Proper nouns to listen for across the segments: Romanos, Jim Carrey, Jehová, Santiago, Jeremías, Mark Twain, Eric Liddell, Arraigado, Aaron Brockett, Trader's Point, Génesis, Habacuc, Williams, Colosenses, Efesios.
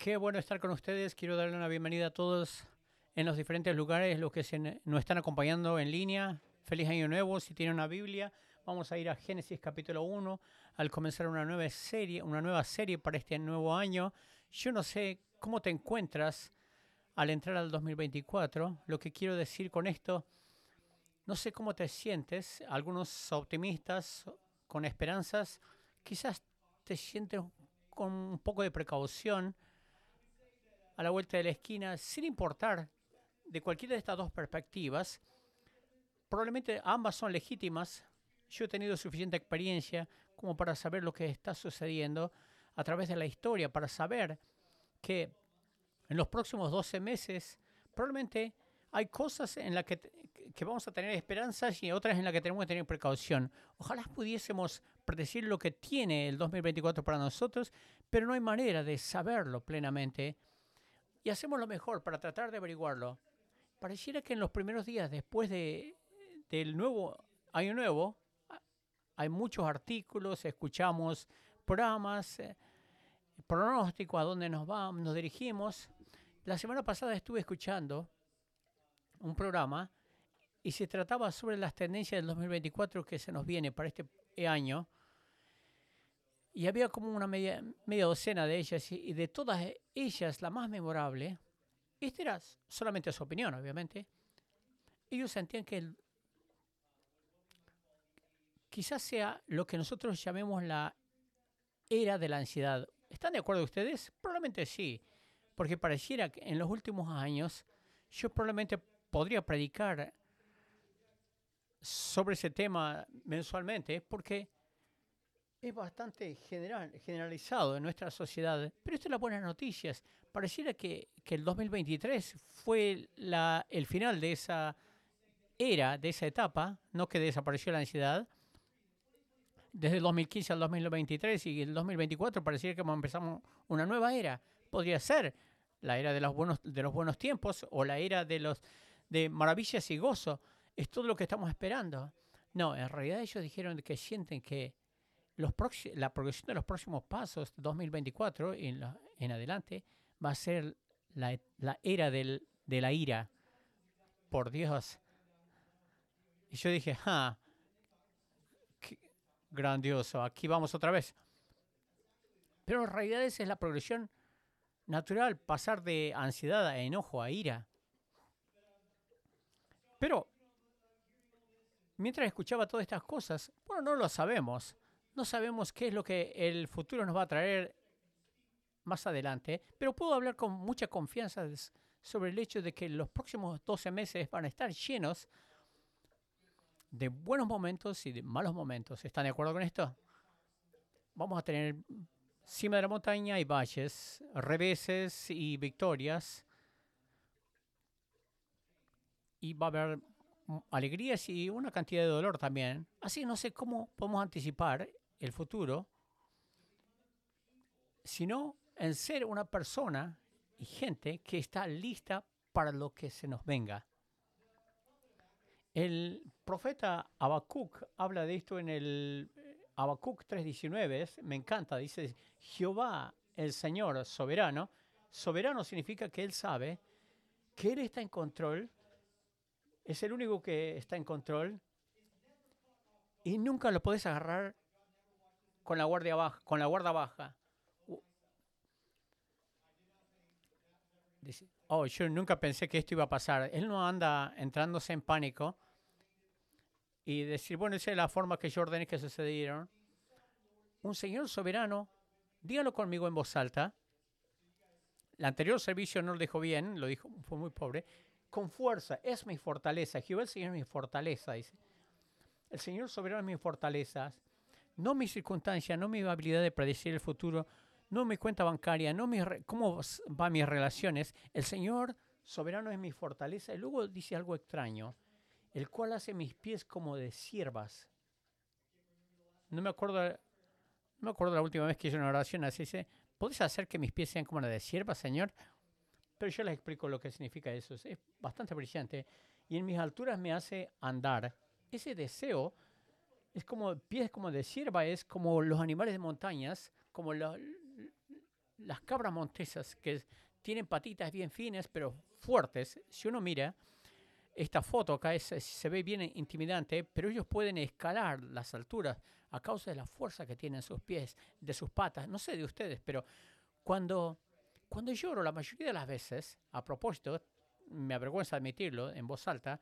Qué bueno estar con ustedes. Quiero darle una bienvenida a todos en los diferentes lugares, los que nos están acompañando en línea. Feliz Año Nuevo. Si tienen una Biblia, vamos a ir a Génesis capítulo 1 al comenzar una nueva serie para este nuevo año. Yo no sé cómo te encuentras al entrar al 2024. Lo que quiero decir con esto, no sé cómo te sientes. Algunos optimistas, con esperanzas. Quizás te sientes con un poco de precaución a la vuelta de la esquina, sin importar de cualquiera de estas dos perspectivas. Probablemente ambas son legítimas. Yo he tenido suficiente experiencia como para saber lo que está sucediendo a través de la historia, para saber que en los próximos 12 meses probablemente hay cosas en las que vamos a tener esperanzas y otras en las que tenemos que tener precaución. Ojalá pudiésemos predecir lo que tiene el 2024 para nosotros, pero no hay manera de saberlo plenamente. Y hacemos lo mejor para tratar de averiguarlo. Pareciera que en los primeros días después del nuevo Año Nuevo, hay muchos artículos, escuchamos programas, pronóstico a dónde nos dirigimos. La semana pasada estuve escuchando un programa y se trataba sobre las tendencias del 2024 que se nos viene para este año. Y había como una media docena de ellas, y de todas ellas, la más memorable, esta era solamente su opinión, obviamente. Ellos sentían que quizás sea lo que nosotros llamemos la era de la ansiedad. ¿Están de acuerdo ustedes? Probablemente sí, porque pareciera que en los últimos años yo probablemente podría predicar sobre ese tema mensualmente, porque es bastante generalizado en nuestra sociedad. Pero esto es las buenas noticias. Pareciera que el 2023 fue el final de esa era, de esa etapa, no que desapareció la ansiedad. Desde el 2015 al 2023 y el 2024 pareciera que empezamos una nueva era. Podría ser la era de los buenos tiempos o la era de maravillas y gozo. Es todo lo que estamos esperando. No, en realidad ellos dijeron que sienten que la progresión de los próximos pasos, 2024 en adelante, va a ser la era de la ira. Por Dios. Y yo dije, ¡ah! ¡Qué grandioso! Aquí vamos otra vez. Pero en realidad esa es la progresión natural, pasar de ansiedad a enojo, a ira. Pero mientras escuchaba todas estas cosas, bueno, no lo sabemos. No sabemos qué es lo que el futuro nos va a traer más adelante, pero puedo hablar con mucha confianza sobre el hecho de que los próximos 12 meses van a estar llenos de buenos momentos y de malos momentos. ¿Están de acuerdo con esto? Vamos a tener cima de la montaña y valles, reveses y victorias. Y va a haber alegrías y una cantidad de dolor también. Así no sé cómo podemos anticipar el futuro, sino en ser una persona y gente que está lista para lo que se nos venga. El profeta Habacuc habla de esto en el Habacuc 3:19. Me encanta. Dice, Jehová, el Señor, soberano. Soberano significa que Él sabe, que Él está en control. Es el único que está en control y nunca lo podés agarrar con la guardia baja. Dice, oh, yo nunca pensé que esto iba a pasar. Él no anda entrándose en pánico y decir, bueno, esa es la forma que yo ordené que sucedieron. Un Señor soberano, dígalo conmigo en voz alta. El anterior servicio no lo dijo bien, fue muy pobre. Con fuerza, es mi fortaleza. Jehová el Señor es mi fortaleza, dice. El Señor soberano es mi fortaleza. No mi circunstancia, no mi habilidad de predecir el futuro, no mi cuenta bancaria, no cómo van mis relaciones. El Señor soberano es mi fortaleza. Y luego dice algo extraño, el cual hace mis pies como de siervas. No me acuerdo la última vez que hice una oración así. Dice, ¿podés hacer que mis pies sean como la de siervas, Señor? Pero yo les explico lo que significa eso. Es bastante brillante. Y en mis alturas me hace andar. Ese deseo es como pies como de sierva, es como los animales de montañas, como las cabras montesas que tienen patitas bien finas pero fuertes. Si uno mira, esta foto acá se ve bien intimidante, pero ellos pueden escalar las alturas a causa de la fuerza que tienen sus pies, de sus patas. No sé de ustedes, pero cuando lloro, la mayoría de las veces, a propósito, me avergüenza admitirlo en voz alta,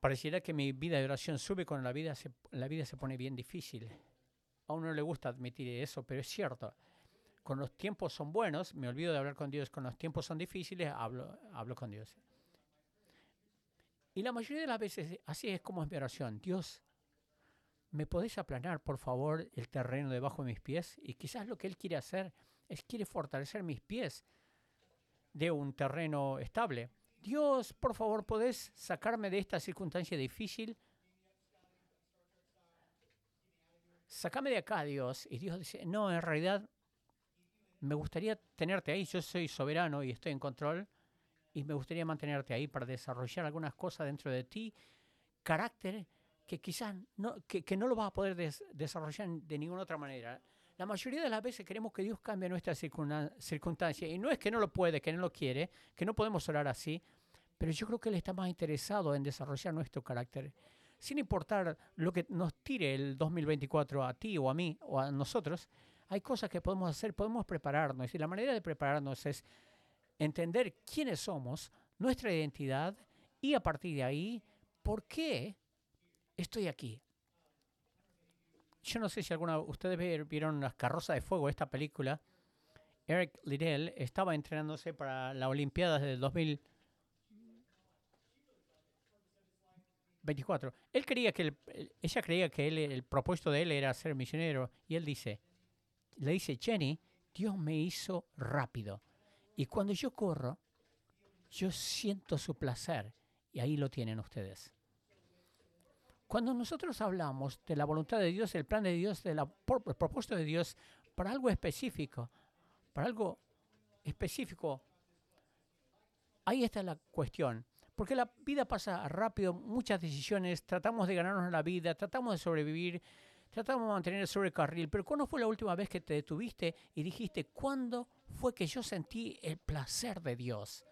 pareciera que mi vida de oración sube cuando la vida se pone bien difícil. A uno no le gusta admitir eso, pero es cierto. Cuando los tiempos son buenos, me olvido de hablar con Dios. Cuando los tiempos son difíciles, hablo con Dios. Y la mayoría de las veces, así es como es mi oración. Dios, ¿me podés aplanar, por favor, el terreno debajo de mis pies? Y quizás lo que Él quiere hacer es quiere fortalecer mis pies de un terreno estable. Dios, por favor, ¿podés sacarme de esta circunstancia difícil? Sácame de acá, Dios. Y Dios dice, no, en realidad, me gustaría tenerte ahí. Yo soy soberano y estoy en control. Y me gustaría mantenerte ahí para desarrollar algunas cosas dentro de ti, carácter que quizás que no lo vas a poder desarrollar de ninguna otra manera. La mayoría de las veces queremos que Dios cambie nuestra circunstancia. Y no es que no lo puede, que no lo quiere, que no podemos orar así, pero yo creo que Él está más interesado en desarrollar nuestro carácter. Sin importar lo que nos tire el 2024 a ti o a mí o a nosotros, hay cosas que podemos hacer, podemos prepararnos. Y la manera de prepararnos es entender quiénes somos, nuestra identidad, y a partir de ahí, ¿por qué estoy aquí? Yo no sé si alguna de ustedes vieron Las carrozas de fuego, esta película. Eric Liddell estaba entrenándose para la Olimpiada del 2024. Ella creía que el propósito de él era ser misionero, y él le dice, Jenny, Dios me hizo rápido. Y cuando yo corro, yo siento su placer. Y ahí lo tienen ustedes. Cuando nosotros hablamos de la voluntad de Dios, el plan de Dios, el propósito de Dios para algo específico, ahí está la cuestión. Porque la vida pasa rápido, muchas decisiones, tratamos de ganarnos la vida, tratamos de sobrevivir, tratamos de mantener el sobrecarril. Pero ¿cuándo fue la última vez que te detuviste y dijiste, ¿cuándo fue que yo sentí el placer de Dios?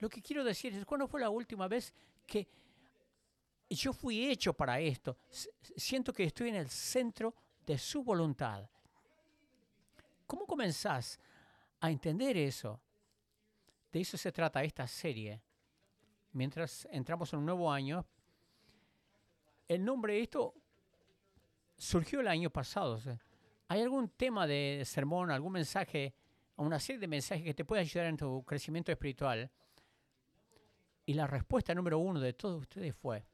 Lo que quiero decir es, ¿cuándo fue la última vez que yo fui hecho para esto? Siento que estoy en el centro de su voluntad. ¿Cómo comenzás a entender eso? De eso se trata esta serie. Mientras entramos en un nuevo año, el nombre de esto surgió el año pasado. ¿Hay algún tema de sermón, algún mensaje, una serie de mensajes que te puede ayudar en tu crecimiento espiritual? Y la respuesta número 1 de todos ustedes fue,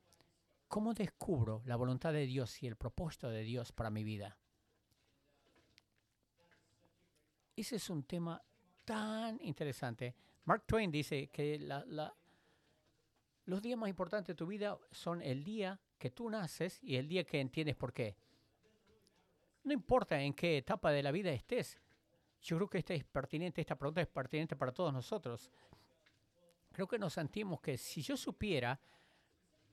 ¿cómo descubro la voluntad de Dios y el propósito de Dios para mi vida? Ese es un tema tan interesante. Mark Twain dice que los días más importantes de tu vida son el día que tú naces y el día que entiendes por qué. No importa en qué etapa de la vida estés. Yo creo que esta pregunta es pertinente para todos nosotros. Creo que nos sentimos que si yo supiera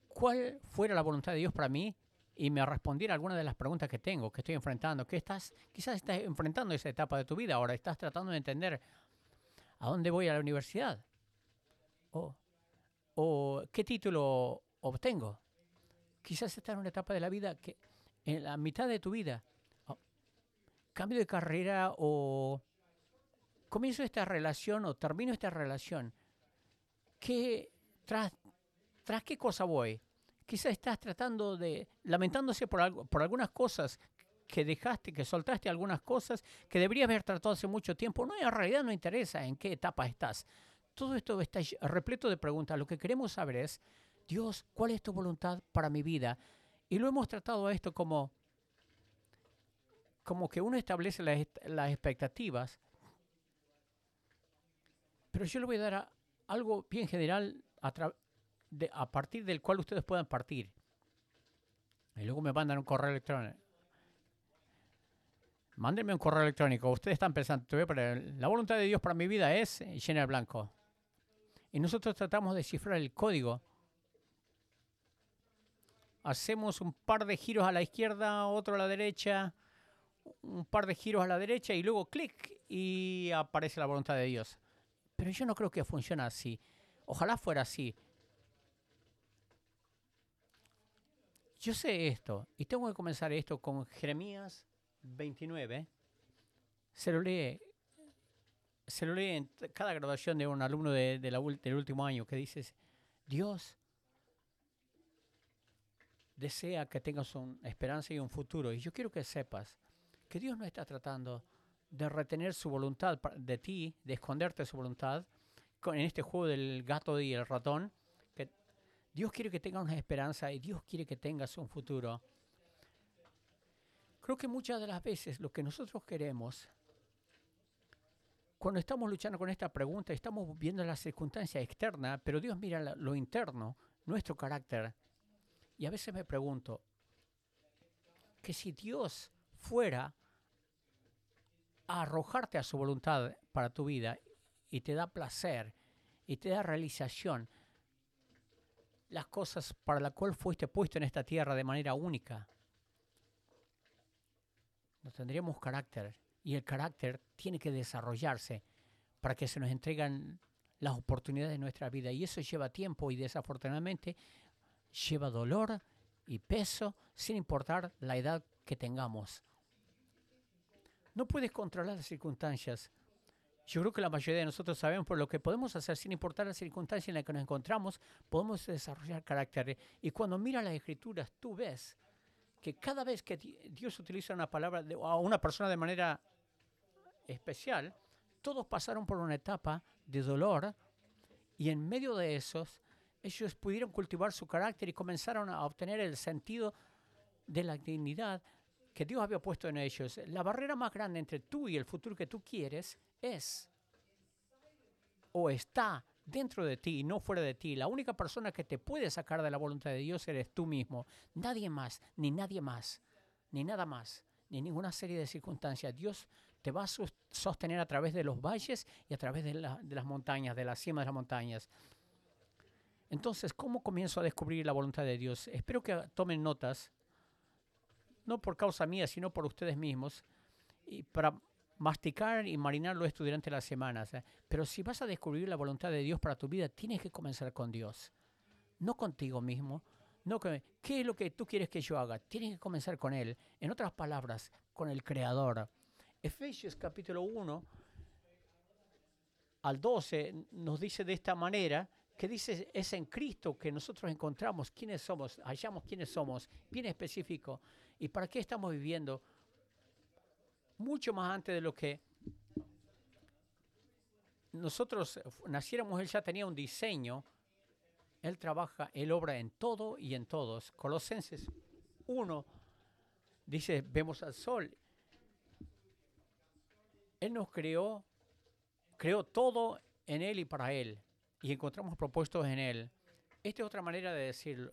cuál fuera la voluntad de Dios para mí y me respondiera alguna de las preguntas que tengo, que estoy enfrentando, que quizás estás enfrentando esa etapa de tu vida ahora, estás tratando de entender a dónde voy a la universidad o qué título obtengo. Quizás estás en una etapa de la vida que en la mitad de tu vida, cambio de carrera o comienzo esta relación o termino esta relación. ¿Tras qué cosa voy? Quizás estás lamentándose por algunas cosas que dejaste, que soltaste algunas cosas que deberías haber tratado hace mucho tiempo. No, en realidad no interesa en qué etapa estás. Todo esto está repleto de preguntas. Lo que queremos saber es, Dios, ¿cuál es tu voluntad para mi vida? Y lo hemos tratado a esto como que uno establece las expectativas. Pero yo le voy a dar algo bien general a partir del cual ustedes puedan partir. Y luego me mandan un correo electrónico. Mándenme un correo electrónico. Ustedes están pensando, pero la voluntad de Dios para mi vida es llena de blanco. Y nosotros tratamos de descifrar el código. Hacemos un par de giros a la izquierda, otro a la derecha, un par de giros a la derecha y luego clic y aparece la voluntad de Dios. Pero yo no creo que funcione así. Ojalá fuera así. Yo sé esto y tengo que comenzar esto con Jeremías 29. Se lo lee en cada graduación de un alumno del último año que dice, Dios desea que tengas una esperanza y un futuro. Y yo quiero que sepas que Dios no está tratando de retener su voluntad de ti, de esconderte su voluntad, en este juego del gato y el ratón. Que Dios quiere que tengas una esperanza y Dios quiere que tengas un futuro. Creo que muchas de las veces lo que nosotros queremos, cuando estamos luchando con esta pregunta, estamos viendo la circunstancia externa, pero Dios mira lo interno, nuestro carácter. Y a veces me pregunto que si Dios fuera a arrojarte a su voluntad para tu vida y te da placer y te da realización, las cosas para las cuales fuiste puesto en esta tierra de manera única, no tendríamos carácter. Y el carácter tiene que desarrollarse para que se nos entreguen las oportunidades de nuestra vida. Y eso lleva tiempo y desafortunadamente lleva dolor y peso sin importar la edad que tengamos. No puedes controlar las circunstancias. Yo creo que la mayoría de nosotros sabemos por lo que podemos hacer sin importar la circunstancia en la que nos encontramos, podemos desarrollar carácter. Y cuando miras las Escrituras, tú ves que cada vez que Dios utiliza una palabra a una persona de manera especial, todos pasaron por una etapa de dolor y en medio de esos, ellos pudieron cultivar su carácter y comenzaron a obtener el sentido de la dignidad que Dios había puesto en ellos. La barrera más grande entre tú y el futuro que tú quieres es o está dentro de ti y no fuera de ti. La única persona que te puede sacar de la voluntad de Dios eres tú mismo. Nadie más, ni nada más, ni ninguna serie de circunstancias. Dios te va a sostener a través de los valles y a través de las montañas, de la cima de las montañas. Entonces, ¿cómo comienzo a descubrir la voluntad de Dios? Espero que tomen notas, no por causa mía, sino por ustedes mismos, y para masticar y marinarlo esto durante las semanas. Pero si vas a descubrir la voluntad de Dios para tu vida, tienes que comenzar con Dios, no contigo mismo. No que, ¿qué es lo que tú quieres que yo haga? Tienes que comenzar con Él. En otras palabras, con el Creador. Efesios capítulo 1 al 12 nos dice de esta manera, que dice, es en Cristo que nosotros encontramos quiénes somos, hallamos quiénes somos, bien específico, y para qué estamos viviendo, mucho más antes de lo que nosotros naciéramos. Él ya tenía un diseño. Él trabaja, Él obra en todo y en todos. Colosenses 1 dice, vemos al sol. Él nos creó todo en Él y para Él, y encontramos propuestos en Él. Esta es otra manera de decirlo.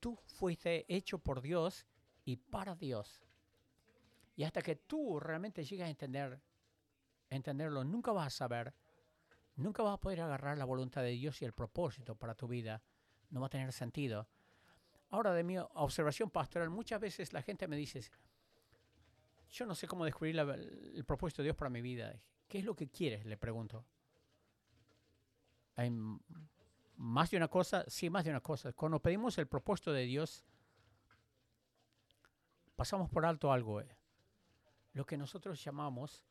Tú fuiste hecho por Dios y para Dios. Y hasta que tú realmente llegues a entenderlo, nunca vas a saber, nunca vas a poder agarrar la voluntad de Dios y el propósito para tu vida. No va a tener sentido. Ahora, de mi observación pastoral, muchas veces la gente me dice, yo no sé cómo descubrir el propósito de Dios para mi vida. ¿Qué es lo que quieres?, le pregunto. ¿Hay más de una cosa? Sí, más de una cosa. Cuando pedimos el propósito de Dios, pasamos por alto algo. Lo que nosotros llamamos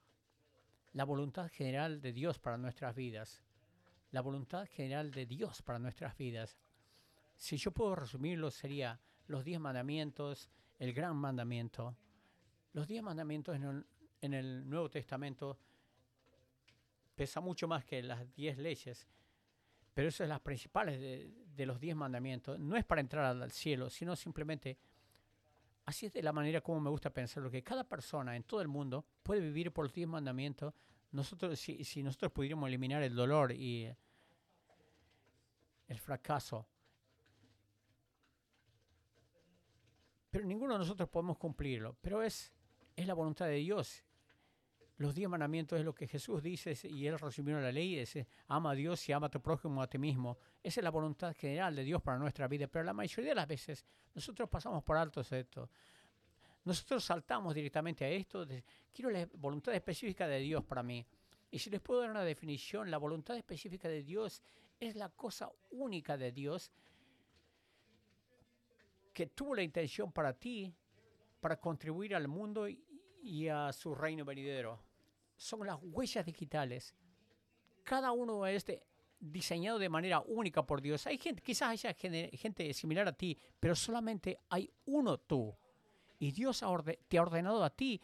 la voluntad general de Dios para nuestras vidas. La voluntad general de Dios para nuestras vidas. Si yo puedo resumirlo, sería los 10 mandamientos, el gran mandamiento. Los 10 mandamientos en el Nuevo Testamento pesa mucho más que las 10 leyes. Pero esas son las principales de los 10 mandamientos. No es para entrar al cielo, sino simplemente, así es de la manera como me gusta pensarlo, que cada persona en todo el mundo puede vivir por los 10 mandamientos. Nosotros, si nosotros pudiéramos eliminar el dolor y el fracaso. Pero ninguno de nosotros podemos cumplirlo. Pero es la voluntad de Dios. Los 10 mandamientos es lo que Jesús dice, y Él resumió la ley, es ama a Dios y ama a tu prójimo a ti mismo. Esa es la voluntad general de Dios para nuestra vida, pero la mayoría de las veces nosotros pasamos por alto esto. Nosotros saltamos directamente a esto. Quiero la voluntad específica de Dios para mí. Y si les puedo dar una definición, la voluntad específica de Dios es la cosa única de Dios que tuvo la intención para ti, para contribuir al mundo y a su reino venidero. Son las huellas digitales. Cada uno es diseñado de manera única por Dios. Hay gente, quizás haya gente similar a ti, pero solamente hay uno tú. Y Dios te ha ordenado a ti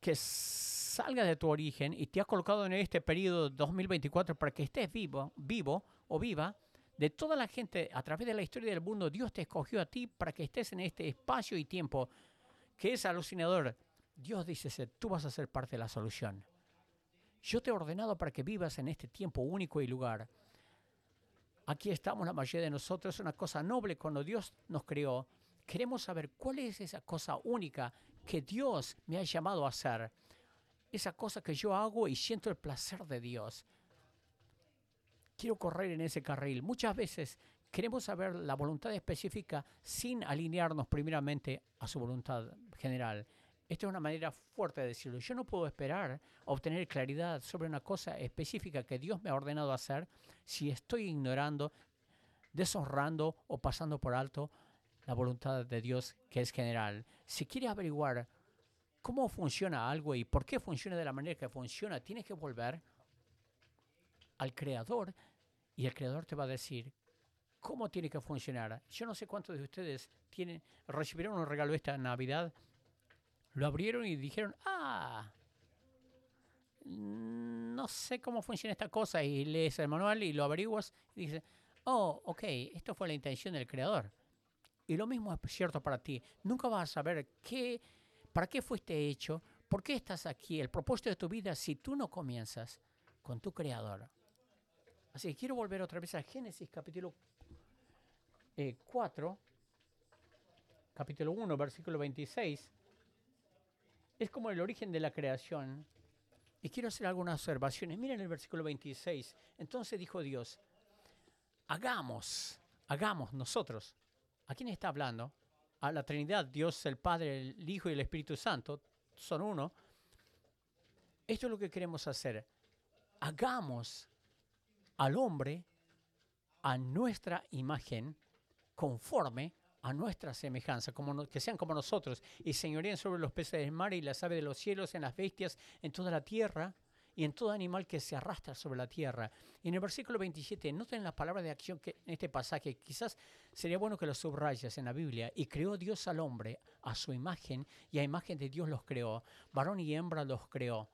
que salgas de tu origen y te has colocado en este periodo 2024 para que estés vivo o viva. De toda la gente, a través de la historia del mundo, Dios te escogió a ti para que estés en este espacio y tiempo que es alucinador. Dios dice, tú vas a ser parte de la solución. Yo te he ordenado para que vivas en este tiempo único y lugar. Aquí estamos la mayoría de nosotros. Es una cosa noble cuando Dios nos creó. Queremos saber cuál es esa cosa única que Dios me ha llamado a hacer. Esa cosa que yo hago y siento el placer de Dios. Quiero correr en ese carril. Muchas veces queremos saber la voluntad específica sin alinearnos primeramente a su voluntad general. Esta es una manera fuerte de decirlo. Yo no puedo esperar obtener claridad sobre una cosa específica que Dios me ha ordenado hacer si estoy ignorando, deshonrando o pasando por alto la voluntad de Dios, que es general. Si quieres averiguar cómo funciona algo y por qué funciona de la manera que funciona, tienes que volver al Creador y el Creador te va a decir cómo tiene que funcionar. Yo no sé cuántos de ustedes recibieron un regalo esta Navidad, lo abrieron y dijeron, no sé cómo funciona esta cosa, y lees el manual y lo averiguas y dices, ok, esto fue la intención del Creador. Y lo mismo es cierto para ti. Nunca vas a saber para qué fuiste hecho, por qué estás aquí, el propósito de tu vida, si tú no comienzas con tu Creador. Así que quiero volver otra vez a Génesis capítulo 4, capítulo 1, versículo 26. Es como el origen de la creación. Y quiero hacer algunas observaciones. Miren el versículo 26. Entonces dijo Dios, hagamos nosotros. ¿A quién está hablando? A la Trinidad, Dios, el Padre, el Hijo y el Espíritu Santo. Son uno. Esto es lo que queremos hacer. Hagamos al hombre a nuestra imagen, conforme a nuestra semejanza, que sean como nosotros, y señoríen sobre los peces del mar y las aves de los cielos, en las bestias, en toda la tierra y en todo animal que se arrastra sobre la tierra. Y en el versículo 27, noten las palabras de acción que en este pasaje, quizás sería bueno que lo subrayas en la Biblia. Y creó Dios al hombre a su imagen, y a imagen de Dios los creó. Varón y hembra los creó.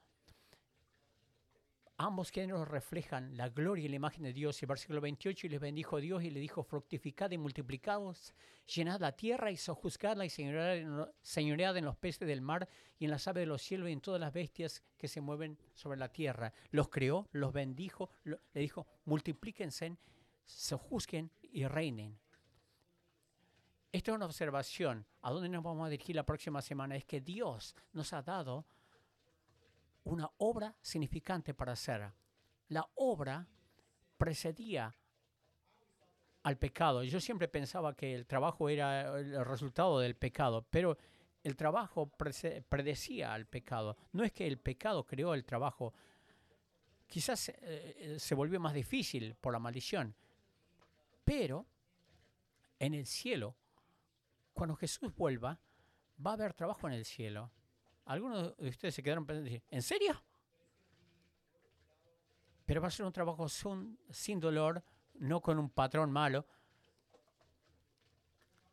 Ambos géneros reflejan la gloria y la imagen de Dios. Y el versículo 28, y les bendijo Dios y le dijo, fructificad y multiplicaos, llenad la tierra y sojuzgadla, y señoread en los peces del mar y en las aves de los cielos y en todas las bestias que se mueven sobre la tierra. Los creó, los bendijo, le dijo, multiplíquense, sojuzguen y reinen. Esta es una observación. ¿A dónde nos vamos a dirigir la próxima semana? Es que Dios nos ha dado una obra significante para hacer. La obra precedía al pecado. Yo siempre pensaba que el trabajo era el resultado del pecado, pero el trabajo predecía al pecado. No es que el pecado creó el trabajo. Quizás se volvió más difícil por la maldición. Pero en el cielo, cuando Jesús vuelva, va a haber trabajo en el cielo. Algunos de ustedes se quedaron pensando, ¿en serio? Pero va a ser un trabajo sin dolor, no con un patrón malo,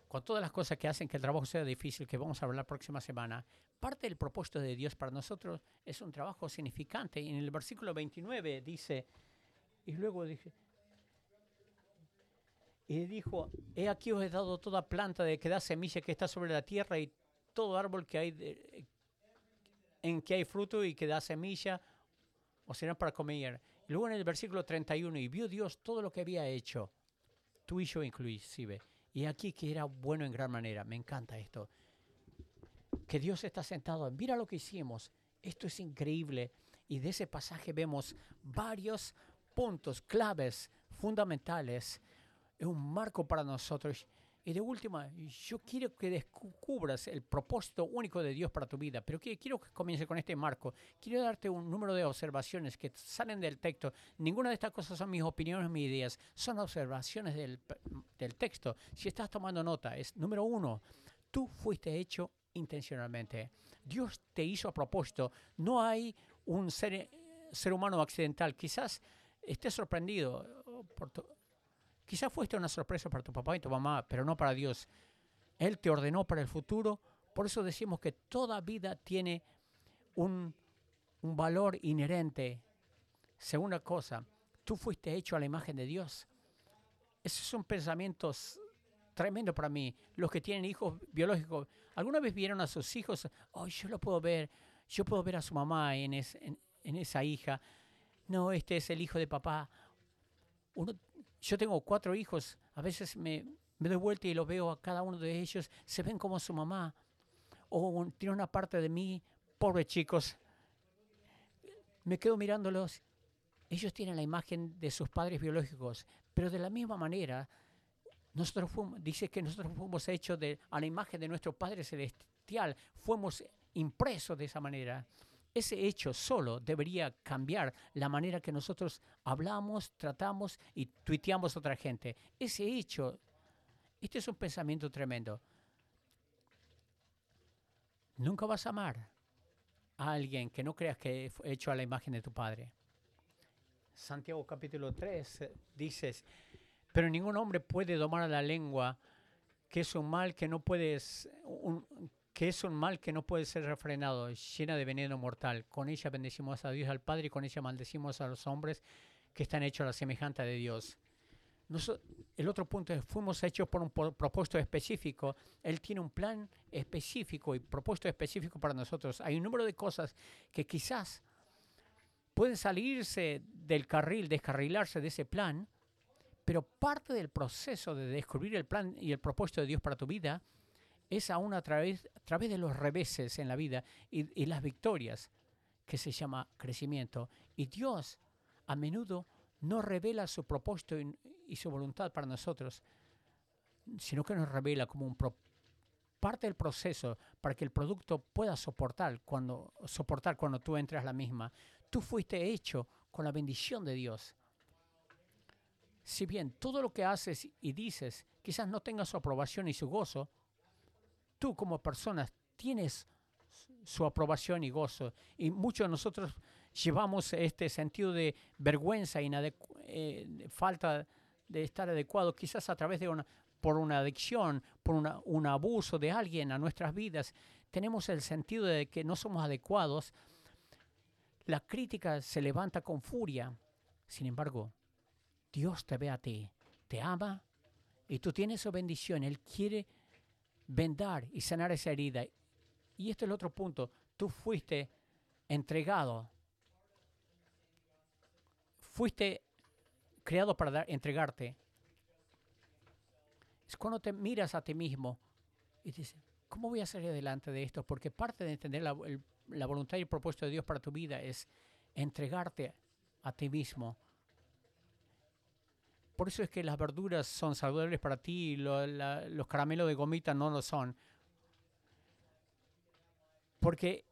con todas las cosas que hacen que el trabajo sea difícil, que vamos a hablar la próxima semana. Parte del propósito de Dios para nosotros es un trabajo significante. Y en el versículo 29 dice, y dijo, he aquí os he dado toda planta que da semilla que está sobre la tierra y todo árbol que hay en que hay fruto y que da semilla, o serán para comer. Y luego en el versículo 31, y vio Dios todo lo que había hecho, tú y yo inclusive. Y aquí que era bueno en gran manera. Me encanta esto. Que Dios está sentado. Mira lo que hicimos. Esto es increíble. Y de ese pasaje vemos varios puntos claves fundamentales. Es un marco para nosotros. Y de última, yo quiero que descubras el propósito único de Dios para tu vida, pero quiero que comience con este marco. Quiero darte un número de observaciones que salen del texto. Ninguna de estas cosas son mis opiniones, mis ideas. Son observaciones del texto. Si estás tomando nota, es número 1, tú fuiste hecho intencionalmente. Dios te hizo a propósito. No hay un ser humano accidental. Quizás estés sorprendido por Quizás fuiste una sorpresa para tu papá y tu mamá, pero no para Dios. Él te ordenó para el futuro. Por eso decimos que toda vida tiene un valor inherente. Segunda cosa, tú fuiste hecho a la imagen de Dios. Esos son pensamientos tremendos para mí. Los que tienen hijos biológicos, ¿alguna vez vieron a sus hijos? Oh, yo lo puedo ver. Yo puedo ver a su mamá en esa hija. No, este es el hijo de papá. Yo tengo 4 hijos. A veces me doy vuelta y los veo a cada uno de ellos. Se ven como su mamá. O tiene una parte de mí. Pobres chicos. Me quedo mirándolos. Ellos tienen la imagen de sus padres biológicos. Pero de la misma manera, dice que nosotros fuimos hechos a la imagen de nuestro Padre Celestial. Fuimos impresos de esa manera. Ese hecho solo debería cambiar la manera que nosotros hablamos, tratamos y tuiteamos a otra gente. Ese hecho, este es un pensamiento tremendo. Nunca vas a amar a alguien que no creas que fue hecho a la imagen de tu padre. Santiago capítulo 3 dices, pero ningún hombre puede domar a la lengua, que es un mal que no puedes... que es un mal que no puede ser refrenado, llena de veneno mortal. Con ella bendecimos a Dios al Padre y con ella maldecimos a los hombres que están hechos a la semejanza de Dios. El otro punto es, fuimos hechos por un propósito específico. Él tiene un plan específico y propósito específico para nosotros. Hay un número de cosas que quizás pueden salirse del carril, descarrilarse de ese plan, pero parte del proceso de descubrir el plan y el propósito de Dios para tu vida es aún a través de los reveses en la vida y las victorias, que se llama crecimiento. Y Dios a menudo no revela su propósito y su voluntad para nosotros, sino que nos revela como parte del proceso para que el producto pueda soportar cuando tú entras la misma. Tú fuiste hecho con la bendición de Dios. Si bien todo lo que haces y dices quizás no tenga su aprobación y su gozo, tú como persona tienes su aprobación y gozo. Y muchos de nosotros llevamos este sentido de vergüenza y falta de estar adecuado, quizás a través de por una adicción, por un abuso de alguien a nuestras vidas. Tenemos el sentido de que no somos adecuados. La crítica se levanta con furia. Sin embargo, Dios te ve a ti, te ama y tú tienes su bendición. Él quiere vendar y sanar esa herida. Y este es el otro punto. Tú fuiste entregado. Fuiste creado para entregarte. Es cuando te miras a ti mismo y dices, ¿cómo voy a salir adelante de esto? Porque parte de entender la voluntad y el propósito de Dios para tu vida es entregarte a ti mismo. Por eso es que las verduras son saludables para ti y los caramelos de gomita no lo son. Porque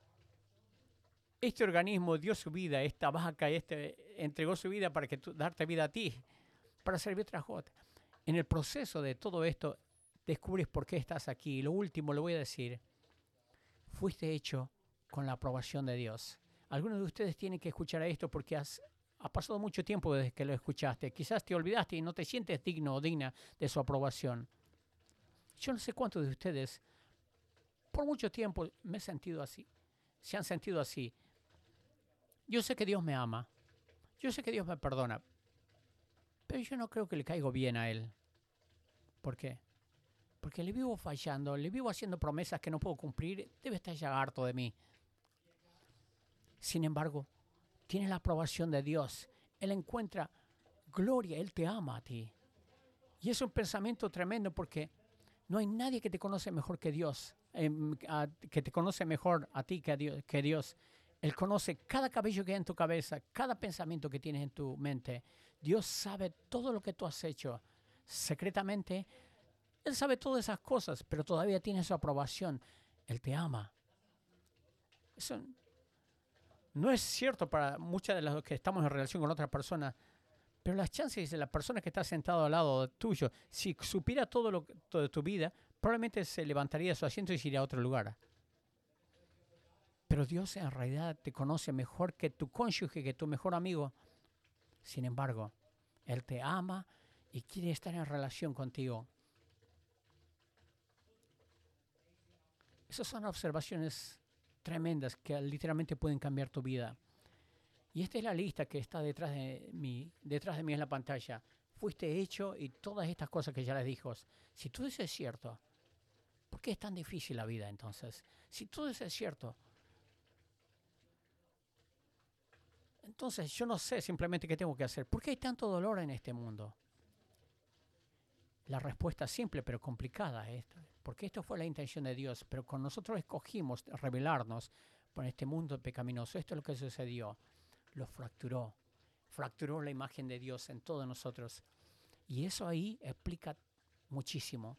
este organismo dio su vida, esta vaca entregó su vida para que darte vida a ti, para servir otras cosas. En el proceso de todo esto, descubres por qué estás aquí. Y lo último, lo voy a decir, fuiste hecho con la aprobación de Dios. Algunos de ustedes tienen que escuchar esto porque ha pasado mucho tiempo desde que lo escuchaste. Quizás te olvidaste y no te sientes digno o digna de su aprobación. Yo no sé cuántos de ustedes, por mucho tiempo, me he sentido así. Se han sentido así. Yo sé que Dios me ama. Yo sé que Dios me perdona. Pero yo no creo que le caigo bien a Él. ¿Por qué? Porque le vivo fallando, le vivo haciendo promesas que no puedo cumplir. Debe estar ya harto de mí. Sin embargo, tienes la aprobación de Dios. Él encuentra gloria. Él te ama a ti. Y es un pensamiento tremendo porque no hay nadie que te conoce mejor que Dios, que te conoce mejor a ti que Dios. Él conoce cada cabello que hay en tu cabeza, cada pensamiento que tienes en tu mente. Dios sabe todo lo que tú has hecho secretamente. Él sabe todas esas cosas, pero todavía tiene su aprobación. Él te ama. Eso no es cierto para muchas de las que estamos en relación con otras personas, pero las chances de la persona que está sentada al lado tuyo, si supiera todo de tu vida, probablemente se levantaría de su asiento y se iría a otro lugar. Pero Dios en realidad te conoce mejor que tu cónyuge, que tu mejor amigo. Sin embargo, Él te ama y quiere estar en relación contigo. Esas son observaciones tremendas que literalmente pueden cambiar tu vida. Y esta es la lista que está detrás de mí en la pantalla. Fuiste hecho y todas estas cosas que ya les dijo. Si todo eso es cierto, ¿por qué es tan difícil la vida entonces? Si todo eso es cierto, entonces yo no sé simplemente qué tengo que hacer. ¿Por qué hay tanto dolor en este mundo? La respuesta simple pero complicada es esta. Porque esto fue la intención de Dios, pero con nosotros escogimos rebelarnos por este mundo pecaminoso. Esto es lo que sucedió. Lo fracturó. Fracturó la imagen de Dios en todos nosotros. Y eso ahí explica muchísimo.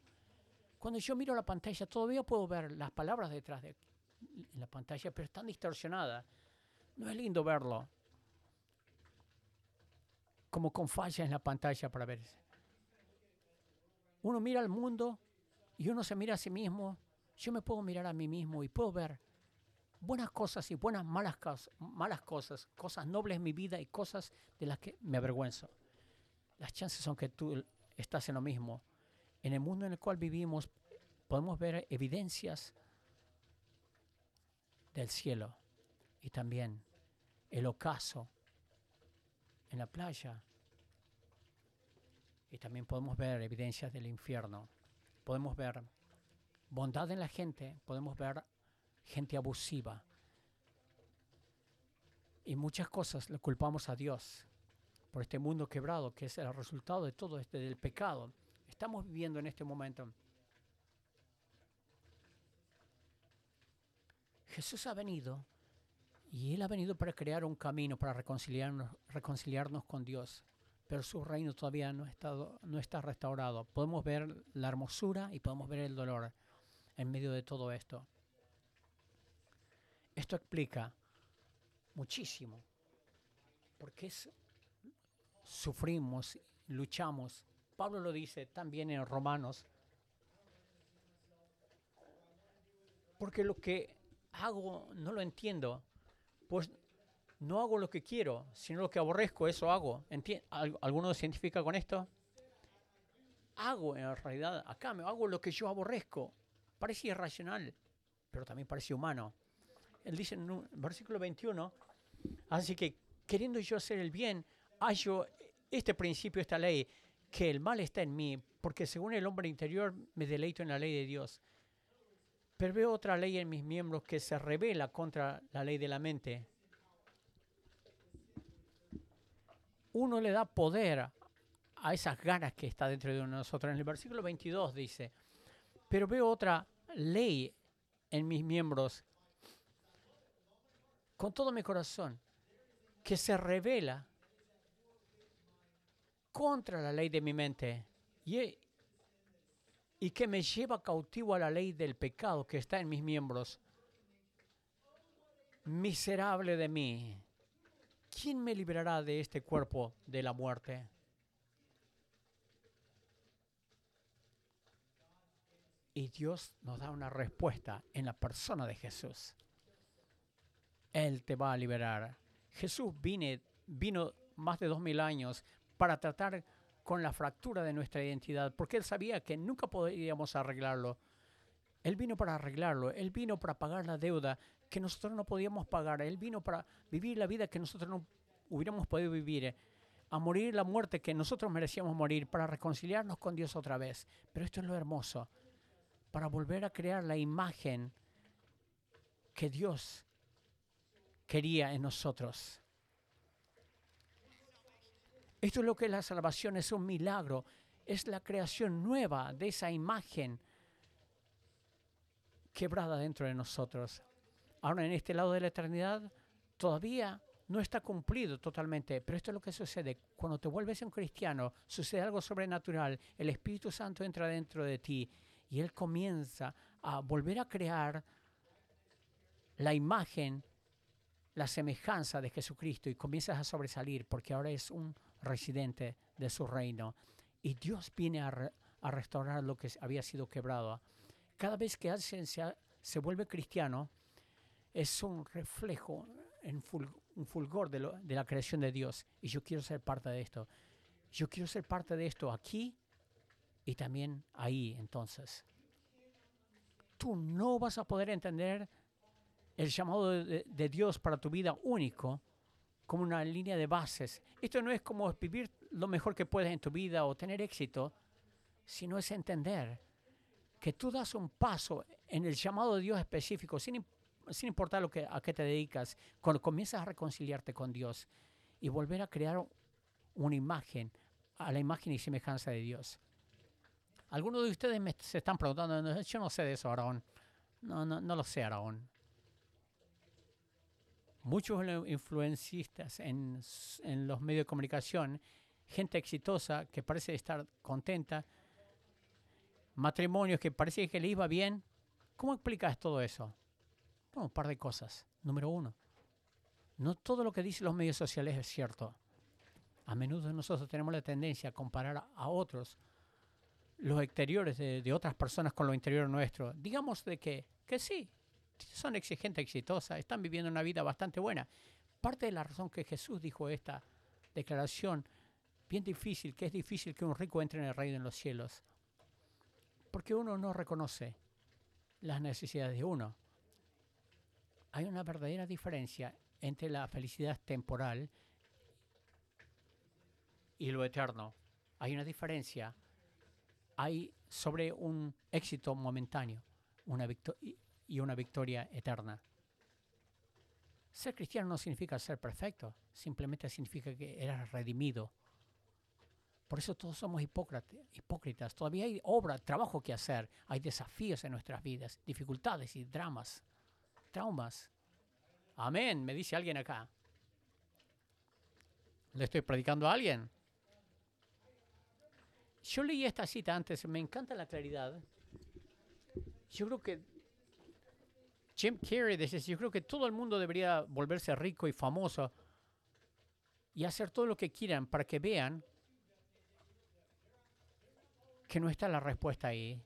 Cuando yo miro la pantalla, todavía puedo ver las palabras detrás de la pantalla, pero están distorsionadas. No es lindo verlo. Como con fallas en la pantalla para ver. Uno mira al mundo y uno se mira a sí mismo. Yo me puedo mirar a mí mismo y puedo ver buenas cosas y buenas malas cosas, cosas nobles en mi vida y cosas de las que me avergüenzo. Las chances son que tú estás en lo mismo. En el mundo en el cual vivimos podemos ver evidencias del cielo y también el ocaso en la playa. Y también podemos ver evidencias del infierno. Podemos ver bondad en la gente. Podemos ver gente abusiva. Y muchas cosas le culpamos a Dios por este mundo quebrado que es el resultado de todo este del pecado. Estamos viviendo en este momento. Jesús ha venido y Él ha venido para crear un camino para reconciliarnos con Dios. Pero su reino todavía no está restaurado. Podemos ver la hermosura y podemos ver el dolor en medio de todo esto. Esto explica muchísimo por qué sufrimos, luchamos. Pablo lo dice también en Romanos. Porque lo que hago no lo entiendo, pues no hago lo que quiero, sino lo que aborrezco, eso hago. ¿Alguno se identifica con esto? Hago en realidad, acá me hago lo que yo aborrezco. Parece irracional, pero también parece humano. Él dice en el versículo 21, así que queriendo yo hacer el bien, hallo este principio, esta ley, que el mal está en mí, porque según el hombre interior me deleito en la ley de Dios. Pero veo otra ley en mis miembros que se rebela contra la ley de la mente. Uno le da poder a esas ganas que está dentro de nosotros. En el versículo 22 dice, pero veo otra ley en mis miembros, con todo mi corazón, que se rebela contra la ley de mi mente y que me lleva cautivo a la ley del pecado que está en mis miembros. Miserable de mí. ¿Quién me librará de este cuerpo de la muerte? Y Dios nos da una respuesta en la persona de Jesús. Él te va a liberar. Jesús vino más de 2000 años para tratar con la fractura de nuestra identidad, porque Él sabía que nunca podríamos arreglarlo. Él vino para arreglarlo. Él vino para pagar la deuda que nosotros no podíamos pagar. Él vino para vivir la vida que nosotros no hubiéramos podido vivir, a morir la muerte que nosotros merecíamos morir, para reconciliarnos con Dios otra vez. Pero esto es lo hermoso, para volver a crear la imagen que Dios quería en nosotros. Esto es lo que es la salvación, es un milagro, es la creación nueva de esa imagen quebrada dentro de nosotros. Ahora, en este lado de la eternidad, todavía no está cumplido totalmente, pero esto es lo que sucede. Cuando te vuelves un cristiano, sucede algo sobrenatural. El Espíritu Santo entra dentro de ti y Él comienza a volver a crear la imagen, la semejanza de Jesucristo, y comienzas a sobresalir porque ahora es un residente de su reino. Y Dios viene a restaurar lo que había sido quebrado. Cada vez que alguien se vuelve cristiano, es un reflejo, un fulgor de la creación de Dios. Y yo quiero ser parte de esto. Yo quiero ser parte de esto aquí y también ahí, entonces. Tú no vas a poder entender el llamado de Dios para tu vida único como una línea de bases. Esto no es como vivir lo mejor que puedes en tu vida o tener éxito, sino es entender que tú das un paso en el llamado de Dios específico, sin importar a qué te dedicas, cuando comienzas a reconciliarte con Dios y volver a crear una imagen, a la imagen y semejanza de Dios. Algunos de ustedes se están preguntando, no, yo no sé de eso, Aarón. No lo sé, Aarón. Muchos influencistas en los medios de comunicación, gente exitosa que parece estar contenta, matrimonios que parecía que le iba bien. ¿Cómo explicas todo eso? Bueno, un par de cosas. Número uno, no todo lo que dicen los medios sociales es cierto. A menudo nosotros tenemos la tendencia a comparar a otros los exteriores de otras personas con lo interior nuestro. Digamos de que sí, son gente exitosa, están viviendo una vida bastante buena. Parte de la razón que Jesús dijo esta declaración bien difícil, que es difícil que un rico entre en el reino de los cielos, porque uno no reconoce las necesidades de uno. Hay una verdadera diferencia entre la felicidad temporal y lo eterno. Hay una diferencia. Hay sobre un éxito momentáneo y una victoria eterna. Ser cristiano no significa ser perfecto. Simplemente significa que eras redimido. Por eso todos somos hipócritas. Todavía hay obra, trabajo que hacer. Hay desafíos en nuestras vidas, dificultades y dramas. Traumas. Amén, me dice alguien acá. ¿Le estoy predicando a alguien? Yo leí esta cita antes, me encanta la claridad. Yo creo que Jim Carrey dice, yo creo que todo el mundo debería volverse rico y famoso y hacer todo lo que quieran para que vean que no está la respuesta ahí.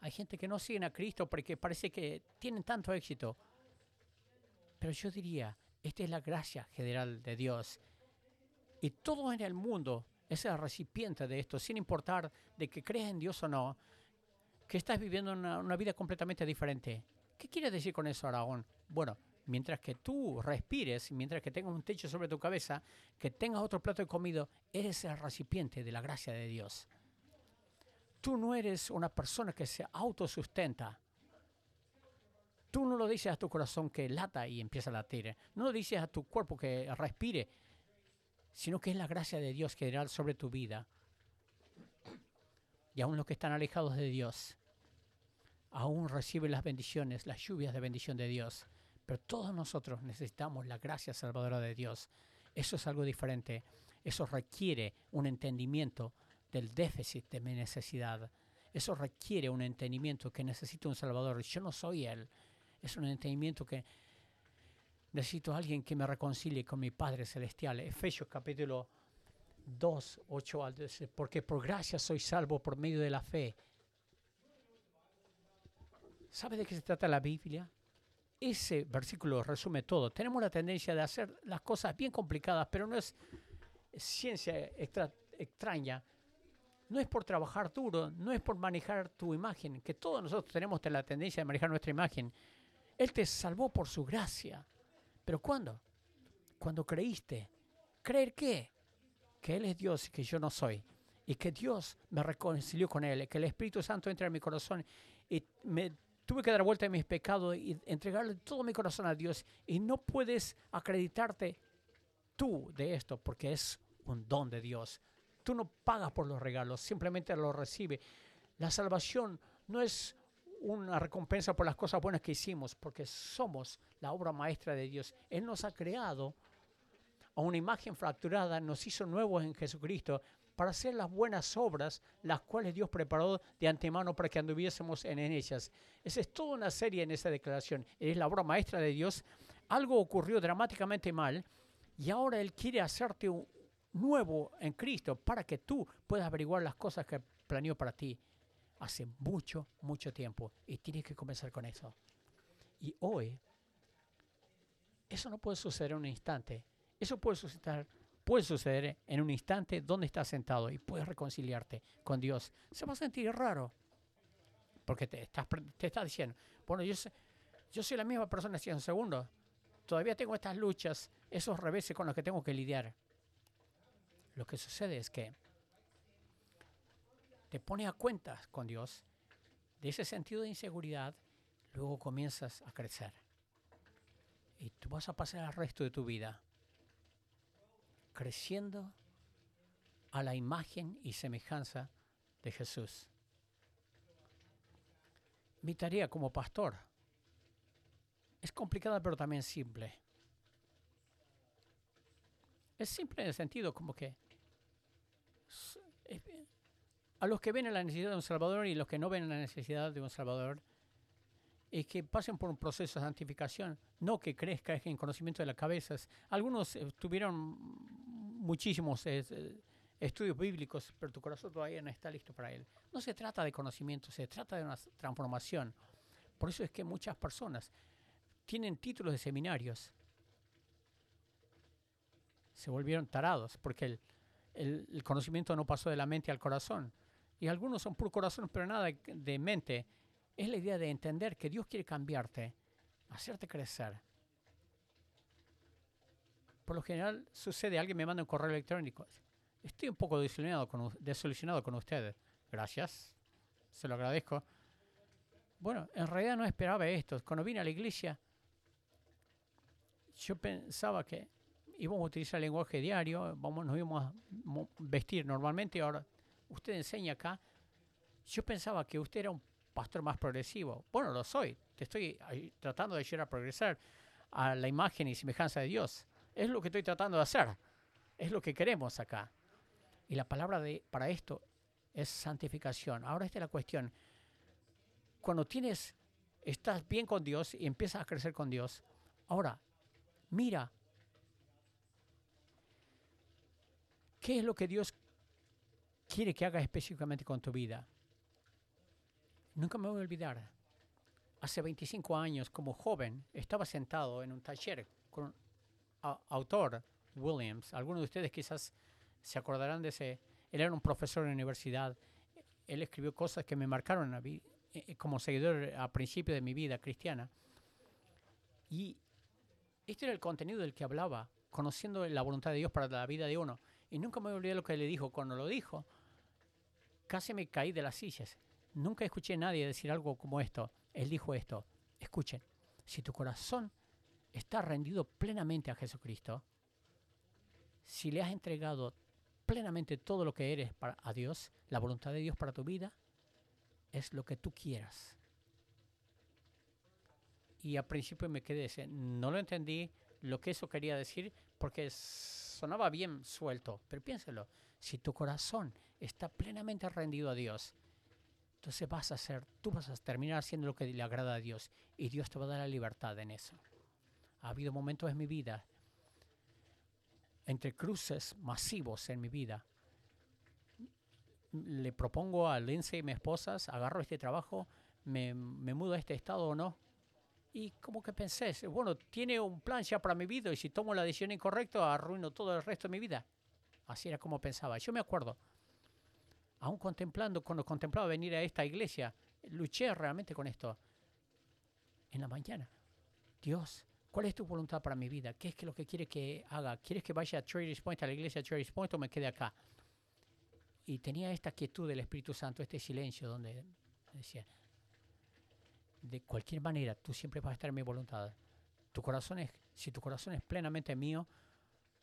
Hay gente que no siguen a Cristo porque parece que tienen tanto éxito. Pero yo diría, esta es la gracia general de Dios. Y todo en el mundo es el recipiente de esto, sin importar de que creas en Dios o no, que estás viviendo una vida completamente diferente. ¿Qué quieres decir con eso, Aragón? Bueno, mientras que tú respires, mientras que tengas un techo sobre tu cabeza, que tengas otro plato de comida, eres el recipiente de la gracia de Dios. Tú no eres una persona que se autosustenta. Tú no lo dices a tu corazón que lata y empieza a latir. No lo dices a tu cuerpo que respire, sino que es la gracia de Dios general sobre tu vida. Y aún los que están alejados de Dios, aún reciben las bendiciones, las lluvias de bendición de Dios. Pero todos nosotros necesitamos la gracia salvadora de Dios. Eso es algo diferente. Eso requiere un entendimiento del déficit de mi necesidad. Eso requiere un entendimiento que necesito un Salvador. Yo no soy Él. Es un entendimiento que necesito a alguien que me reconcilie con mi Padre Celestial. Efesios capítulo 2, 8 al 10. Porque por gracia soy salvo por medio de la fe. ¿Sabes de qué se trata la Biblia? Ese versículo resume todo. Tenemos la tendencia de hacer las cosas bien complicadas, pero no es ciencia extraña. No es por trabajar duro, no es por manejar tu imagen, que todos nosotros tenemos la tendencia de manejar nuestra imagen. Él te salvó por su gracia. ¿Pero cuándo? Cuando creíste. ¿Creer qué? Que Él es Dios y que yo no soy. Y que Dios me reconcilió con Él, que el Espíritu Santo entra en mi corazón y me tuve que dar vuelta a mis pecados y entregarle todo mi corazón a Dios. Y no puedes acreditarte tú de esto porque es un don de Dios. Tú no pagas por los regalos, simplemente los recibes. La salvación no es una recompensa por las cosas buenas que hicimos, porque somos la obra maestra de Dios. Él nos ha creado a una imagen fracturada, nos hizo nuevos en Jesucristo para hacer las buenas obras, las cuales Dios preparó de antemano para que anduviésemos en ellas. Esa es toda una serie en esa declaración. Él es la obra maestra de Dios. Algo ocurrió dramáticamente mal y ahora Él quiere hacerte nuevo en Cristo para que tú puedas averiguar las cosas que planeó para ti hace mucho, mucho tiempo. Y tienes que comenzar con eso. Y hoy, eso no puede suceder en un instante. Eso puede suceder en un instante donde estás sentado y puedes reconciliarte con Dios. Se va a sentir raro. Porque te estás diciendo, bueno, yo soy la misma persona hace un segundo. Todavía tengo estas luchas, esos reveses con los que tengo que lidiar. Lo que sucede es que te pones a cuentas con Dios, de ese sentido de inseguridad, luego comienzas a crecer. Y tú vas a pasar el resto de tu vida creciendo a la imagen y semejanza de Jesús. Mi tarea como pastor es complicada, pero también simple. Es simple en el sentido como que a los que ven la necesidad de un Salvador y los que no ven la necesidad de un Salvador, y que pasen por un proceso de santificación, no que crezca en conocimiento de las cabezas. Algunos tuvieron muchísimos estudios bíblicos, pero tu corazón todavía no está listo para él. No se trata de conocimiento, se trata de una transformación. Por eso es que muchas personas tienen títulos de seminarios. Se volvieron tarados porque el conocimiento no pasó de la mente al corazón. Y algunos son puro corazón, pero nada de mente. Es la idea de entender que Dios quiere cambiarte, hacerte crecer. Por lo general sucede, alguien me manda un correo electrónico. Estoy un poco desilusionado con ustedes. Gracias, se lo agradezco. Bueno, en realidad no esperaba esto. Cuando vine a la iglesia, yo pensaba que íbamos a utilizar el lenguaje diario, nos íbamos a vestir normalmente. Ahora, usted enseña acá. Yo pensaba que usted era un pastor más progresivo. Bueno, lo soy. Te estoy tratando de ayudar a progresar a la imagen y semejanza de Dios. Es lo que estoy tratando de hacer. Es lo que queremos acá. Y la palabra para esto es santificación. Ahora esta es la cuestión. Cuando estás bien con Dios y empiezas a crecer con Dios, ahora, mira, ¿qué es lo que Dios quiere que hagas específicamente con tu vida? Nunca me voy a olvidar. Hace 25 años, como joven, estaba sentado en un taller con un autor, Williams. Algunos de ustedes quizás se acordarán de ese. Él era un profesor en la universidad. Él escribió cosas que me marcaron como seguidor a principio de mi vida cristiana. Y este era el contenido del que hablaba, conociendo la voluntad de Dios para la vida de uno. Y nunca me voy a olvidar lo que le dijo. Cuando lo dijo, casi me caí de las sillas. Nunca escuché a nadie decir algo como esto. Él dijo esto. Escuchen, si tu corazón está rendido plenamente a Jesucristo, si le has entregado plenamente todo lo que eres a Dios, la voluntad de Dios para tu vida es lo que tú quieras. Y al principio me quedé, no lo entendí lo que eso quería decir porque sonaba bien suelto. Pero piénselo, si tu corazón está plenamente rendido a Dios, entonces tú vas a terminar haciendo lo que le agrada a Dios y Dios te va a dar la libertad en eso. Ha habido momentos en mi vida, entre cruces masivos en mi vida. Le propongo a Lindsay y mi esposa, agarro este trabajo, me mudo a este estado o no. Y como que pensé, bueno, tiene un plan ya para mi vida y si tomo la decisión incorrecta, arruino todo el resto de mi vida. Así era como pensaba. Yo me acuerdo. Aún cuando contemplaba venir a esta iglesia, luché realmente con esto. En la mañana, Dios, ¿cuál es tu voluntad para mi vida? ¿Qué es lo que quieres que haga? ¿Quieres que vaya a Trader's Point, a la iglesia de Trader's Point, o me quede acá? Y tenía esta quietud del Espíritu Santo, este silencio donde decía, de cualquier manera, tú siempre vas a estar en mi voluntad. Si tu corazón es plenamente mío,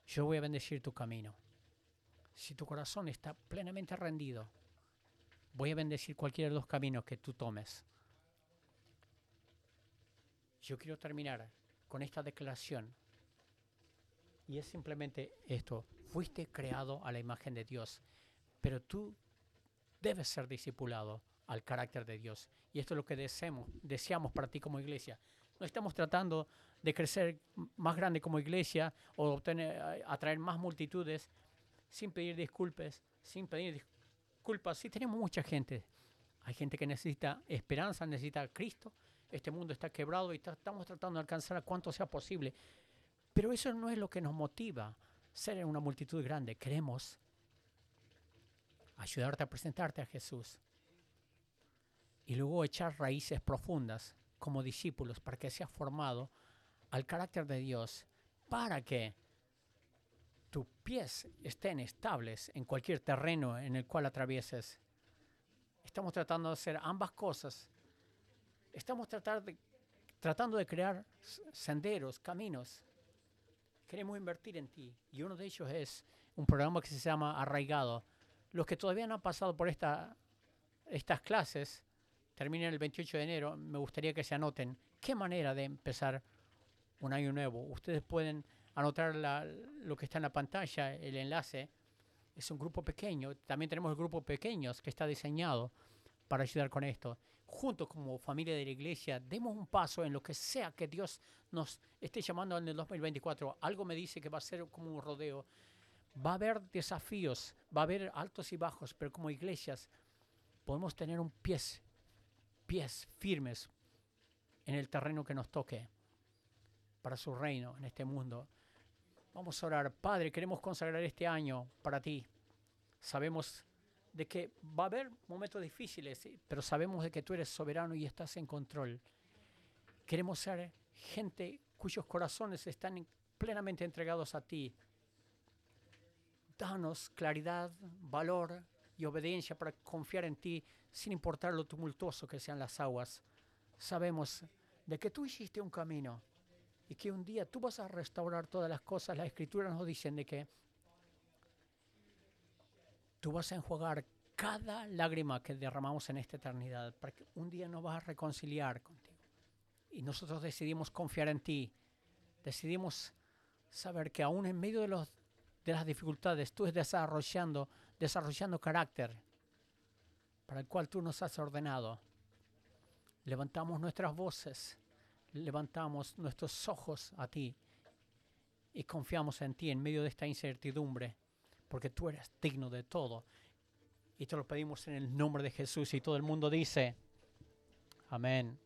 yo voy a bendecir tu camino. Si tu corazón está plenamente rendido, voy a bendecir cualquiera de los caminos que tú tomes. Yo quiero terminar con esta declaración. Y es simplemente esto. Fuiste creado a la imagen de Dios, pero tú debes ser discipulado al carácter de Dios. Y esto es lo que deseamos para ti como iglesia. No estamos tratando de crecer más grande como iglesia o atraer más multitudes sin pedir disculpas. Sí, tenemos mucha gente. Hay gente que necesita esperanza, necesita a Cristo. Este mundo está quebrado y estamos tratando de alcanzar a cuanto sea posible. Pero eso no es lo que nos motiva, ser una multitud grande. Queremos ayudarte a presentarte a Jesús y luego echar raíces profundas como discípulos para que seas formado al carácter de Dios, para que tus pies estén estables en cualquier terreno en el cual atravieses. Estamos tratando de hacer ambas cosas. Estamos tratando de crear senderos, caminos. Queremos invertir en ti. Y uno de ellos es un programa que se llama Arraigado. Los que todavía no han pasado por estas clases, terminan el 28 de enero. Me gustaría que se anoten. ¿Qué manera de empezar un año nuevo? Ustedes pueden anotar lo que está en la pantalla, el enlace. Es un grupo pequeño. También tenemos el grupo pequeños que está diseñado para ayudar con esto. Juntos como familia de la iglesia, demos un paso en lo que sea que Dios nos esté llamando en el 2024. Algo me dice que va a ser como un rodeo. Va a haber desafíos, va a haber altos y bajos, pero como iglesias podemos tener un pies firmes en el terreno que nos toque para su reino en este mundo. Vamos a orar. Padre, queremos consagrar este año para ti. Sabemos de que va a haber momentos difíciles, pero sabemos de que tú eres soberano y estás en control. Queremos ser gente cuyos corazones están plenamente entregados a ti. Danos claridad, valor y obediencia para confiar en ti, sin importar lo tumultuoso que sean las aguas. Sabemos de que tú hiciste un camino y que un día tú vas a restaurar todas las cosas. Las Escrituras nos dicen de que tú vas a enjuagar cada lágrima que derramamos en esta eternidad, para que un día nos vas a reconciliar contigo. Y nosotros decidimos confiar en ti. Decidimos saber que aún en medio de las dificultades, tú estás desarrollando carácter para el cual tú nos has ordenado. Levantamos nuestras voces, levantamos nuestros ojos a ti y confiamos en ti en medio de esta incertidumbre, porque tú eres digno de todo. Y te lo pedimos en el nombre de Jesús. Y todo el mundo dice, amén.